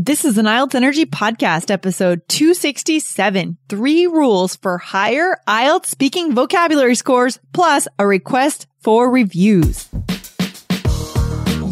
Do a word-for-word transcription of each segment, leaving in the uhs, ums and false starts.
This is an I E L T S Energy podcast episode two sixty-seven, three rules for higher I E L T S speaking vocabulary scores, plus a request for reviews.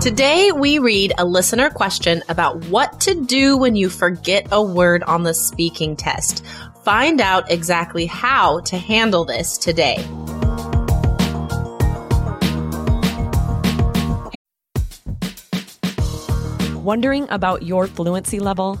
Today, we read a listener question about what to do when you forget a word on the speaking test. Find out exactly how to handle this today. Wondering about your fluency level?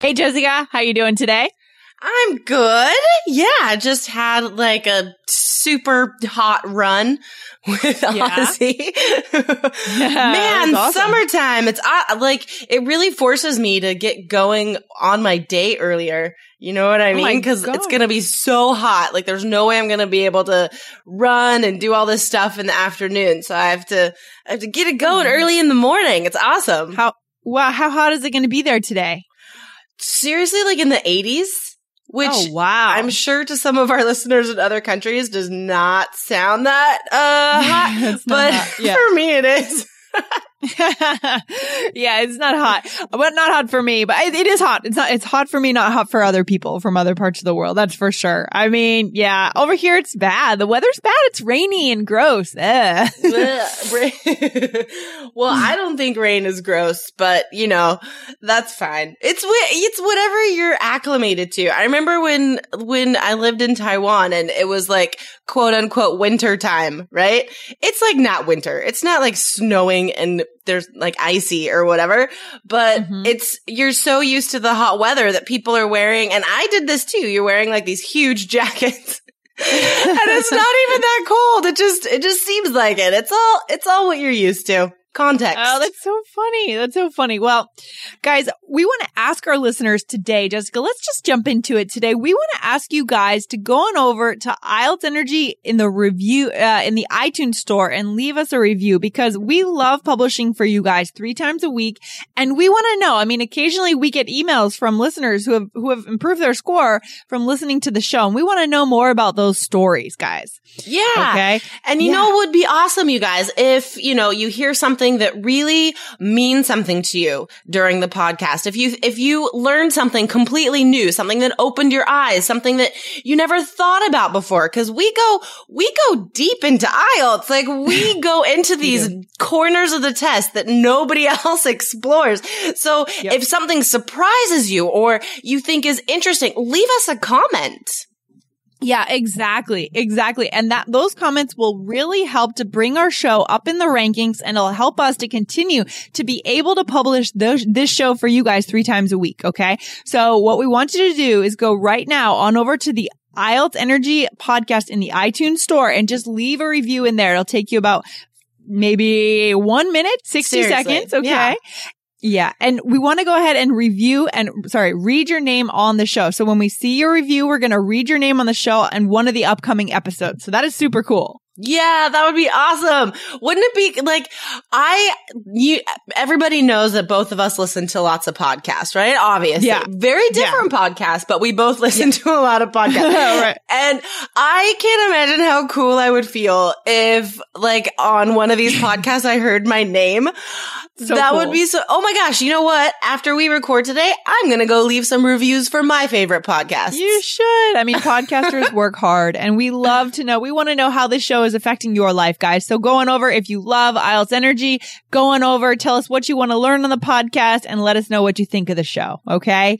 Hey, Jessica, how you doing today? I'm good. Yeah, just had like a super hot run with yeah. Ozzy. Yeah, man, awesome. Summertime. It's uh, like it really forces me to get going on my day earlier. You know what I mean? Because oh it's going to be so hot. Like there's no way I'm going to be able to run and do all this stuff in the afternoon. So I have to I have to get it going mm-hmm. early in the morning. It's awesome. How wow, how hot is it going to be there today? Seriously, like in the eighties, which oh, wow. I'm sure to some of our listeners in other countries does not sound that uh hot, but hot. Yeah. For me it is. Yeah, it's not hot. But not hot for me, but it is hot. It's not it's hot for me, not hot for other people from other parts of the world. That's for sure. I mean, yeah, over here it's bad. The weather's bad. It's rainy and gross. Well, I don't think rain is gross, but you know, that's fine. It's it's whatever you're acclimated to. I remember when when I lived in Taiwan and it was like quote unquote winter time, right? It's like not winter. It's not like snowing and there's like icy or whatever, but mm-hmm. it's, you're so used to the hot weather that people are wearing. And I did this too. You're wearing like these huge jackets and it's not even that cold. It just, it just seems like it. It's all, it's all what you're used to. Context. Oh, that's so funny. That's so funny. Well, guys, we want to ask our listeners today, Jessica, let's just jump into it today. We want to ask you guys to go on over to I E L T S Energy in the review, uh, in the iTunes store and leave us a review because we love publishing for you guys three times a week. And we want to know, I mean, occasionally we get emails from listeners who have, who have improved their score from listening to the show. And we want to know more about those stories, guys. Yeah. Okay. And you yeah. know, it would be awesome, you guys, if, you know, you hear something that really means something to you during the podcast. If you, if you learned something completely new, something that opened your eyes, something that you never thought about before, because we go, we go deep into I E L T S. Like we go into these yeah. corners of the test that nobody else explores. So yep. if something surprises you or you think is interesting, leave us a comment. Yeah, exactly. Exactly. And that those comments will really help to bring our show up in the rankings and it'll help us to continue to be able to publish those, this show for you guys three times a week. Okay. So what we want you to do is go right now on over to the I E L T S Energy podcast in the iTunes store and just leave a review in there. It'll take you about maybe one minute, sixty Seriously. Seconds. Okay. Yeah. Yeah. And we want to go ahead and review and sorry, read your name on the show. So when we see your review, we're going to read your name on the show and one of the upcoming episodes. So that is super cool. Yeah, that would be awesome. Wouldn't it be like I, you, everybody knows that both of us listen to lots of podcasts, right? Obviously. Yeah. Very different yeah. podcasts, but we both listen yeah. to a lot of podcasts. Right. And I can't imagine how cool I would feel if like on one of these podcasts, I heard my name. So that cool. would be so, oh my gosh, you know what? After we record today, I'm going to go leave some reviews for my favorite podcasts. You should. I mean, podcasters work hard and we love to know, we want to know how the show is affecting your life, guys. So go on over if you love I E L T S Energy. Go on over. Tell us what you want to learn on the podcast and let us know what you think of the show. Okay.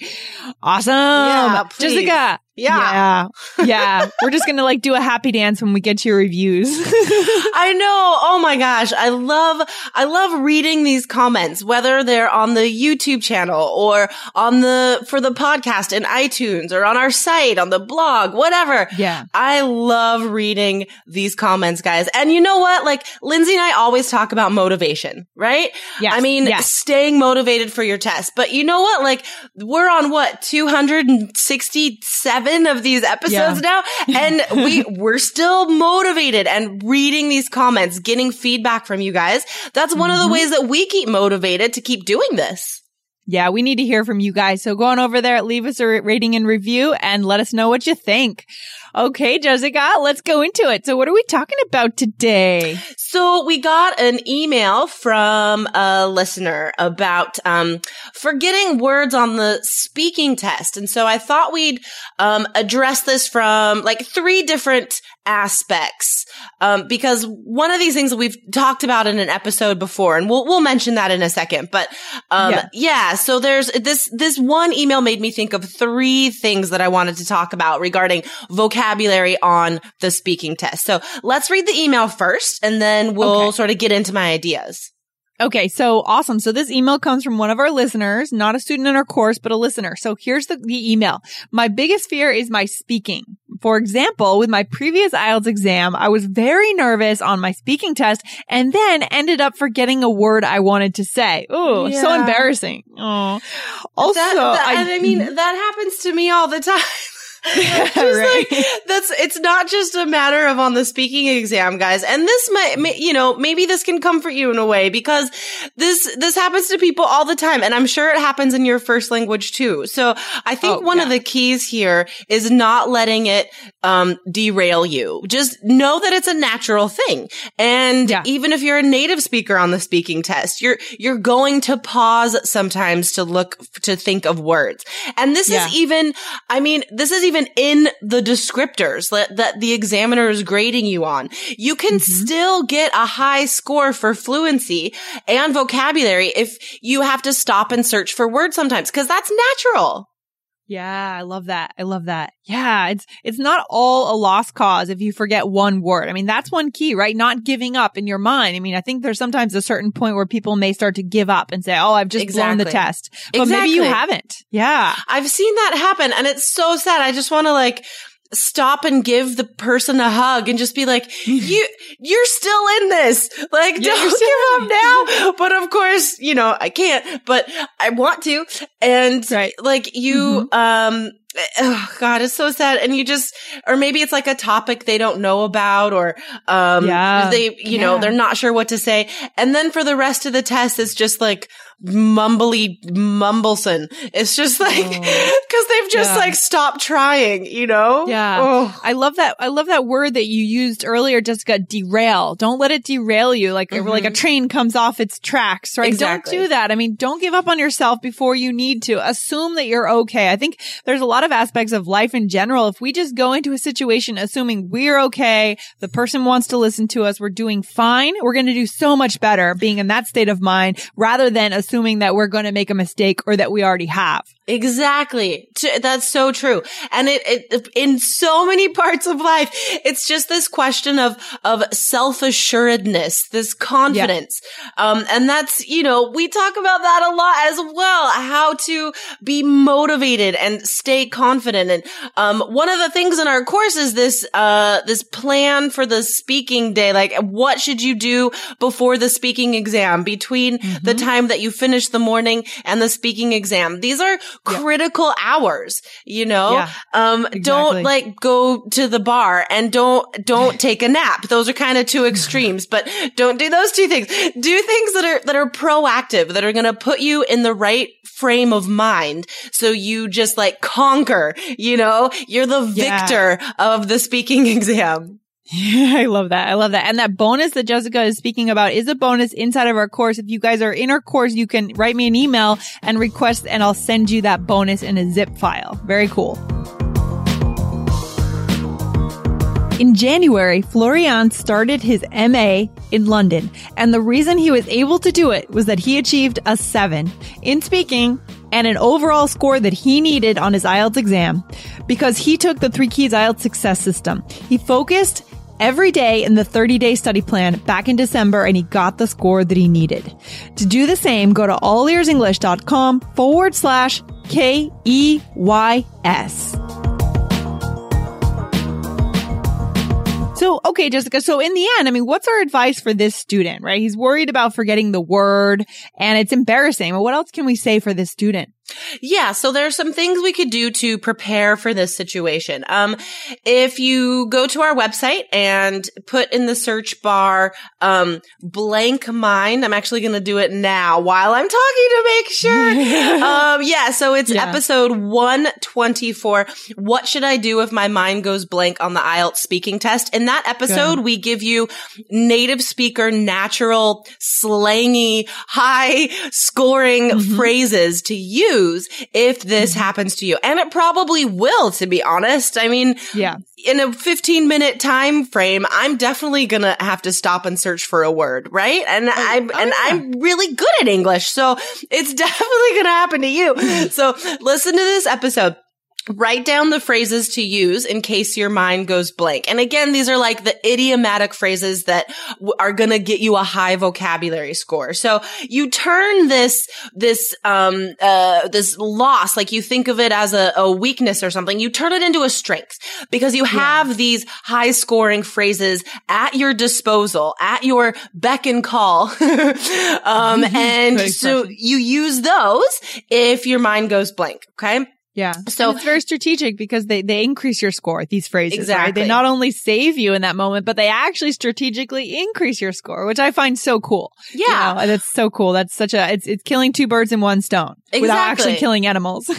Awesome. Yeah, please. Jessica. Yeah. Yeah. Yeah. We're just going to like do a happy dance when we get to your reviews. I know. Oh my gosh. I love, I love reading these comments, whether they're on the YouTube channel or on the, for the podcast in iTunes or on our site, on the blog, whatever. Yeah. I love reading these comments, guys. And you know what? Like Lindsay and I always talk about motivation, right? Yes. I mean, yes. Staying motivated for your test. But you know what? Like we're on what? two hundred sixty-seven of these episodes yeah. now, and we we're still motivated and reading these comments, getting feedback from you guys. That's one mm-hmm. of the ways that we keep motivated to keep doing this. Yeah, we need to hear from you guys. So go on over there, leave us a rating and review, and let us know what you think. Okay, Jessica, let's go into it. So what are we talking about today? So we got an email from a listener about um forgetting words on the speaking test. And so I thought we'd um address this from like three different aspects, um, because one of these things that we've talked about in an episode before, and we'll we'll mention that in a second. But um yeah. yeah, so there's this this one email made me think of three things that I wanted to talk about regarding vocabulary on the speaking test. So let's read the email first, and then we'll okay. sort of get into my ideas. Okay, so awesome. So this email comes from one of our listeners, not a student in our course, but a listener. So here's the, the email. My biggest fear is my speaking. For example, with my previous I E L T S exam, I was very nervous on my speaking test and then ended up forgetting a word I wanted to say. Ooh, yeah. So embarrassing. Oh, also, that, that, I, and I mean, that happens to me all the time. Just right. like, that's, it's not just a matter of on the speaking exam, guys. And this might, you know, maybe this can comfort you in a way because this, this happens to people all the time. And I'm sure it happens in your first language too. So I think oh, one yeah. of the keys here is not letting it, um, derail you. Just know that it's a natural thing. And yeah. even if you're a native speaker on the speaking test, you're, you're going to pause sometimes to look, to think of words. And this yeah. is even, I mean, this is even, even in the descriptors that, that the examiner is grading you on, you can mm-hmm. still get a high score for fluency and vocabulary if you have to stop and search for words sometimes, because that's natural. Yeah, I love that. I love that. Yeah, it's it's not all a lost cause if you forget one word. I mean, that's one key, right? Not giving up in your mind. I mean, I think there's sometimes a certain point where people may start to give up and say, oh, I've just exactly. blown the test. But exactly. maybe you haven't. Yeah. I've seen that happen, and it's so sad. I just want to like stop and give the person a hug and just be like, you, you're still in this. Like, yeah, don't give up now. But of course, you know, I can't, but I want to. And right. like you, mm-hmm. um, oh God, it's so sad. And you just, or maybe it's like a topic they don't know about, or, um, yeah. they, you yeah. know, they're not sure what to say. And then for the rest of the test, it's just like mumbly mumbleson. It's just like, oh. cause they've just yeah. like stopped trying, you know? Yeah. Oh. I love that. I love that word that you used earlier, Jessica, derail. Don't let it derail you. Like, mm-hmm. like a train comes off its tracks, right? Exactly. Don't do that. I mean, don't give up on yourself before you need to. Assume that you're okay. I think there's a lot of of aspects of life in general. If we just go into a situation assuming we're okay, the person wants to listen to us, we're doing fine, we're going to do so much better being in that state of mind rather than assuming that we're going to make a mistake or that we already have. Exactly. That's so true. And it, it in so many parts of life, it's just this question of of self-assuredness, this confidence. Yeah. Um and that's, you know, we talk about that a lot as well, how to be motivated and stay confident. And um one of the things in our course is this uh this plan for the speaking day, like what should you do before the speaking exam, between mm-hmm. the time that you finish the morning and the speaking exam. These are critical yeah. hours, you know, yeah, um, exactly. Don't like go to the bar and don't, don't take a nap. Those are kind of two extremes, but don't do those two things. Do things that are, that are proactive, that are going to put you in the right frame of mind. So you just like conquer, you know, you're the victor yeah. of the speaking exam. Yeah, I love that. I love that. And that bonus that Jessica is speaking about is a bonus inside of our course. If you guys are in our course, you can write me an email and request, and I'll send you that bonus in a zip file. Very cool. In January, Florian started his M A in London, and the reason he was able to do it was that he achieved a seven in speaking and an overall score that he needed on his I E L T S exam because he took the Three Keys I E L T S success system. He focused every day in the thirty-day study plan back in December, and he got the score that he needed. To do the same, go to all ears english dot com forward slash K E Y S. So, okay, Jessica, so in the end, I mean, what's our advice for this student, right? He's worried about forgetting the word, and it's embarrassing. But what else can we say for this student? Yeah, so there are some things we could do to prepare for this situation. Um, if you go to our website and put in the search bar, um, blank mind, I'm actually going to do it now while I'm talking to make sure. um, yeah, so it's yeah. episode one twenty-four. What should I do if my mind goes blank on the I E L T S speaking test? In that episode, Good. we give you native speaker, natural, slangy, high scoring mm-hmm. phrases to use if this happens to you. And it probably will, to be honest. I mean, yeah. in a fifteen minute time frame, I'm definitely going to have to stop and search for a word, right? And oh, I'm, oh, and yeah. I'm really good at English. So it's definitely going to happen to you. So listen to this episode. Write down the phrases to use in case your mind goes blank. And again, these are like the idiomatic phrases that w- are going to get you a high vocabulary score. So you turn this, this, um, uh, this loss, like you think of it as a, a weakness or something, you turn it into a strength because you have yeah. these high scoring phrases at your disposal, at your beck and call. um, and so you use those if your mind goes blank. Okay. Yeah. So and it's very strategic because they, they increase your score, these phrases. Exactly. Right? They not only save you in that moment, but they actually strategically increase your score, which I find so cool. Yeah. You know? And it's so cool. That's such a, it's, it's killing two birds in one stone exactly. without actually killing animals.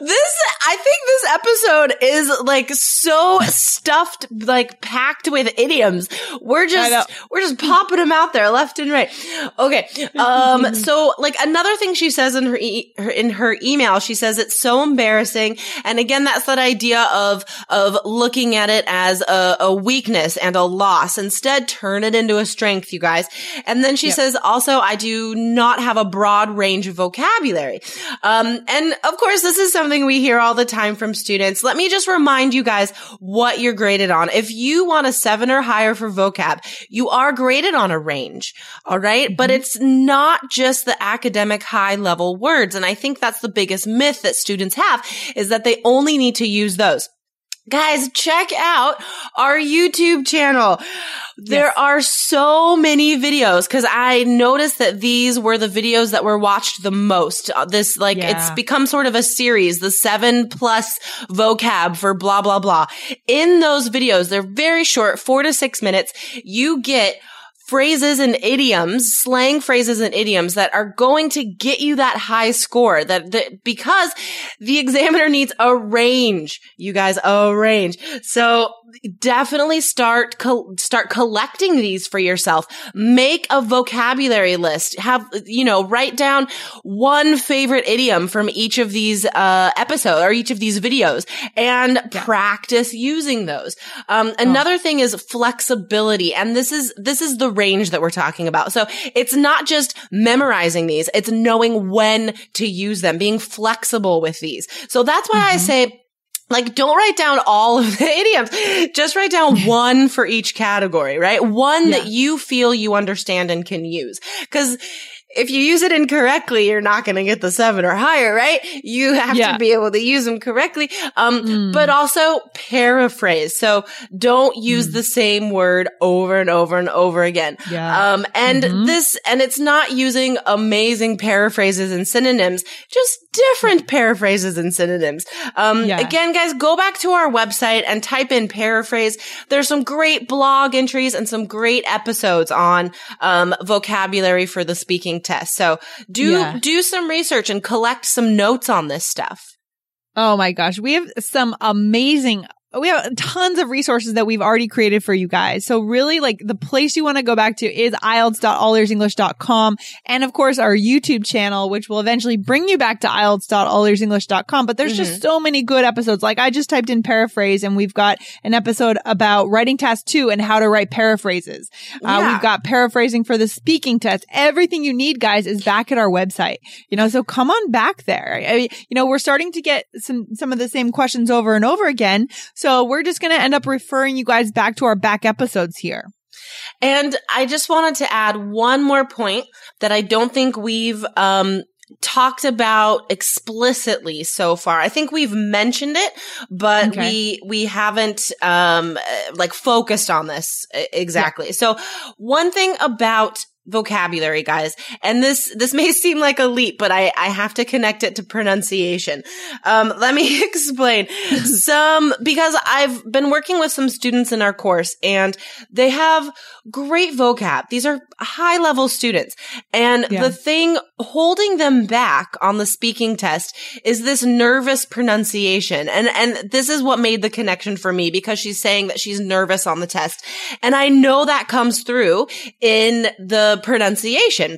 This, I think this episode is like so stuffed, like packed with idioms. We're just, we're just popping them out there left and right. Okay. Um, so like another thing she says in her, e- her, in her email, she says it's so embarrassing. And again, that's that idea of, of looking at it as a, a weakness and a loss. Instead, turn it into a strength, you guys. And then she yep. says also, I do not have a broad range of vocabulary. Um, and of course, this is something we hear all the time from students. Let me just remind you guys what you're graded on. If you want a seven or higher for vocab, you are graded on a range. All right. Mm-hmm. But it's not just the academic high level words. And I think that's the biggest myth that students have is that they only need to use those. Guys, check out our YouTube channel. There yes. are so many videos because I noticed that these were the videos that were watched the most. This, like, yeah. it's become sort of a series, the seven plus vocab for blah, blah, blah. In those videos, they're very short, four to six minutes. You get phrases and idioms, slang phrases and idioms that are going to get you that high score that, that because the examiner needs a range, you guys, a range. So definitely start, co- start collecting these for yourself. Make a vocabulary list. Have, you know, write down one favorite idiom from each of these, uh, episodes or each of these videos and yeah. practice using those. Um, another oh. thing is flexibility. And this is, this is the range that we're talking about. So it's not just memorizing these, it's knowing when to use them, being flexible with these. So that's why mm-hmm. I say, like, don't write down all of the idioms. Just write down one for each category, right? One yeah. that you feel you understand and can use. Because if you use it incorrectly, you're not going to get the seven or higher, right? You have yeah. to be able to use them correctly. Um, mm. But also paraphrase. So don't use mm. the same word over and over and over again. Yeah. Um, and mm-hmm. this, and it's not using amazing paraphrases and synonyms, just different paraphrases and synonyms. Um, yeah. Again, guys, go back to our website and type in paraphrase. There's some great blog entries and some great episodes on um, vocabulary for the speaking test. So do yeah. do some research and collect some notes on this stuff. Oh my gosh. We have some amazing We have tons of resources that we've already created for you guys. So really, like, the place you want to go back to is I E L T S dot all ears english dot com. And of course, our YouTube channel, which will eventually bring you back to I E L T S dot all ears english dot com. But there's mm-hmm. just so many good episodes. Like, I just typed in paraphrase and we've got an episode about writing task two and how to write paraphrases. Yeah. Uh, we've got paraphrasing for the speaking test. Everything you need, guys, is back at our website. You know, so come on back there. I mean, you know, we're starting to get some, some of the same questions over and over again. So we're just going to end up referring you guys back to our back episodes here. And I just wanted to add one more point that I don't think we've um talked about explicitly so far. I think we've mentioned it, but okay. we we haven't um like focused on this exactly. Yeah. So one thing about vocabulary, guys, and this this may seem like a leap, but I, I have to connect it to pronunciation. Um, let me explain. Some, because I've been working with some students in our course, and they have great vocab. These are high-level students. And yeah. the thing holding them back on the speaking test is this nervous pronunciation. And and this is what made the connection for me, because she's saying that she's nervous on the test. And I know that comes through in the pronunciation.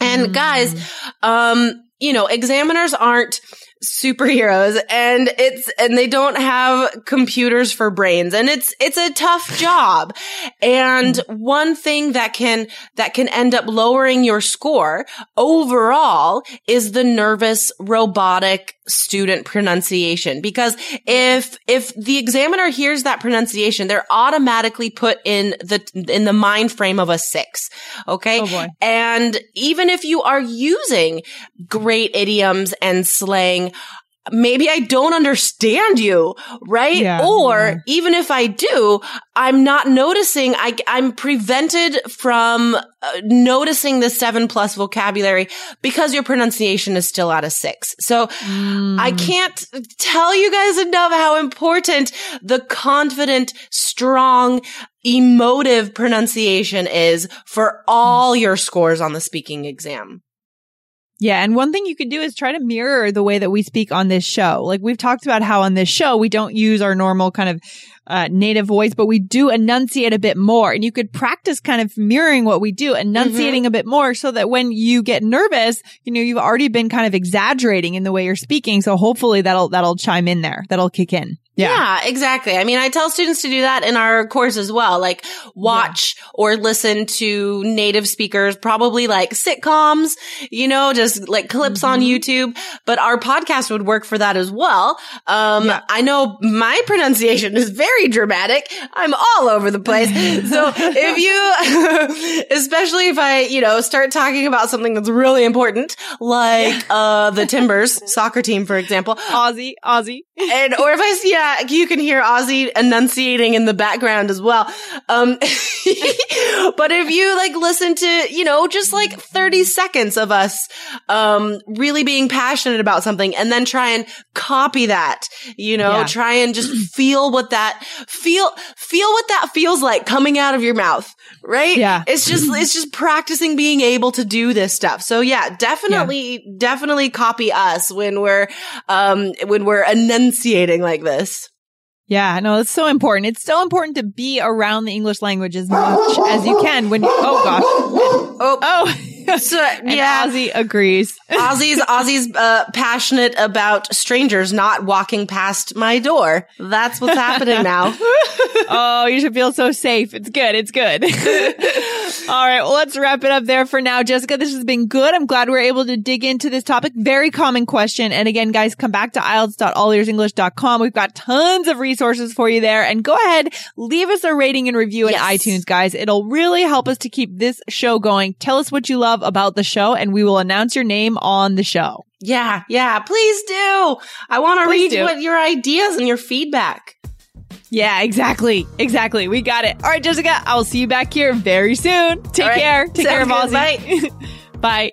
And mm. guys, um, you know, examiners aren't superheroes, and it's, and they don't have computers for brains, and it's, it's a tough job. And one thing that can, that can end up lowering your score overall is the nervous, robotic student pronunciation. Because if, if the examiner hears that pronunciation, they're automatically put in the, in the mind frame of a six. Okay. Oh boy. And even if you are using great idioms and slang, maybe I don't understand you, right? Yeah, or yeah. even if I do, I'm not noticing. I, I'm prevented from uh, noticing the seven plus vocabulary because your pronunciation is still at a six. So mm. I can't tell you guys enough how important the confident, strong, emotive pronunciation is for all your scores on the speaking exam. Yeah. And one thing you could do is try to mirror the way that we speak on this show. Like, we've talked about how on this show, we don't use our normal kind of uh native voice, but we do enunciate a bit more. And you could practice kind of mirroring what we do, enunciating mm-hmm. a bit more, so that when you get nervous, you know, you've already been kind of exaggerating in the way you're speaking. So hopefully that'll, that'll chime in there. That'll kick in. Yeah. yeah, exactly. I mean, I tell students to do that in our course as well. Like, watch yeah. or listen to native speakers, probably like sitcoms, you know, just like clips mm-hmm. on YouTube. But our podcast would work for that as well. Um, yeah. I know my pronunciation is very dramatic. I'm all over the place. So if you, especially if I, you know, start talking about something that's really important, like uh the Timbers soccer team, for example. Ozzy, Ozzy. And, or if I, yeah, you can hear Ozzy enunciating in the background as well. Um, but if you like listen to, you know, just like thirty seconds of us um really being passionate about something, and then try and copy that, you know, yeah. try and just feel what that feel feel what that feels like coming out of your mouth, right? Yeah. It's just it's just practicing being able to do this stuff. So yeah, definitely yeah. definitely copy us when we're um when we're enunciating like this. Yeah, no, it's so important. It's so important to be around the English language as much as you can when you, oh gosh. And, oh, oh. So, yeah. Ozzy agrees. Ozzy's, Ozzy's, uh, passionate about strangers not walking past my door. That's what's happening now. Oh, you should feel so safe. It's good. It's good. All right. Well, let's wrap it up there for now. Jessica, this has been good. I'm glad we're able to dig into this topic. Very common question. And again, guys, come back to I E L T S dot all ears english dot com. We've got tons of resources for you there. And go ahead, leave us a rating and review yes. in iTunes, guys. It'll really help us to keep this show going. Tell us what you love about the show, and we will announce your name on the show. Yeah. Yeah. Please do. I want to read do. what your ideas and your feedback. Yeah, exactly. Exactly. We got it. All right, Jessica, I will see you back here very soon. Take right. care. Take Sounds care of Ozzy. Bye. Bye.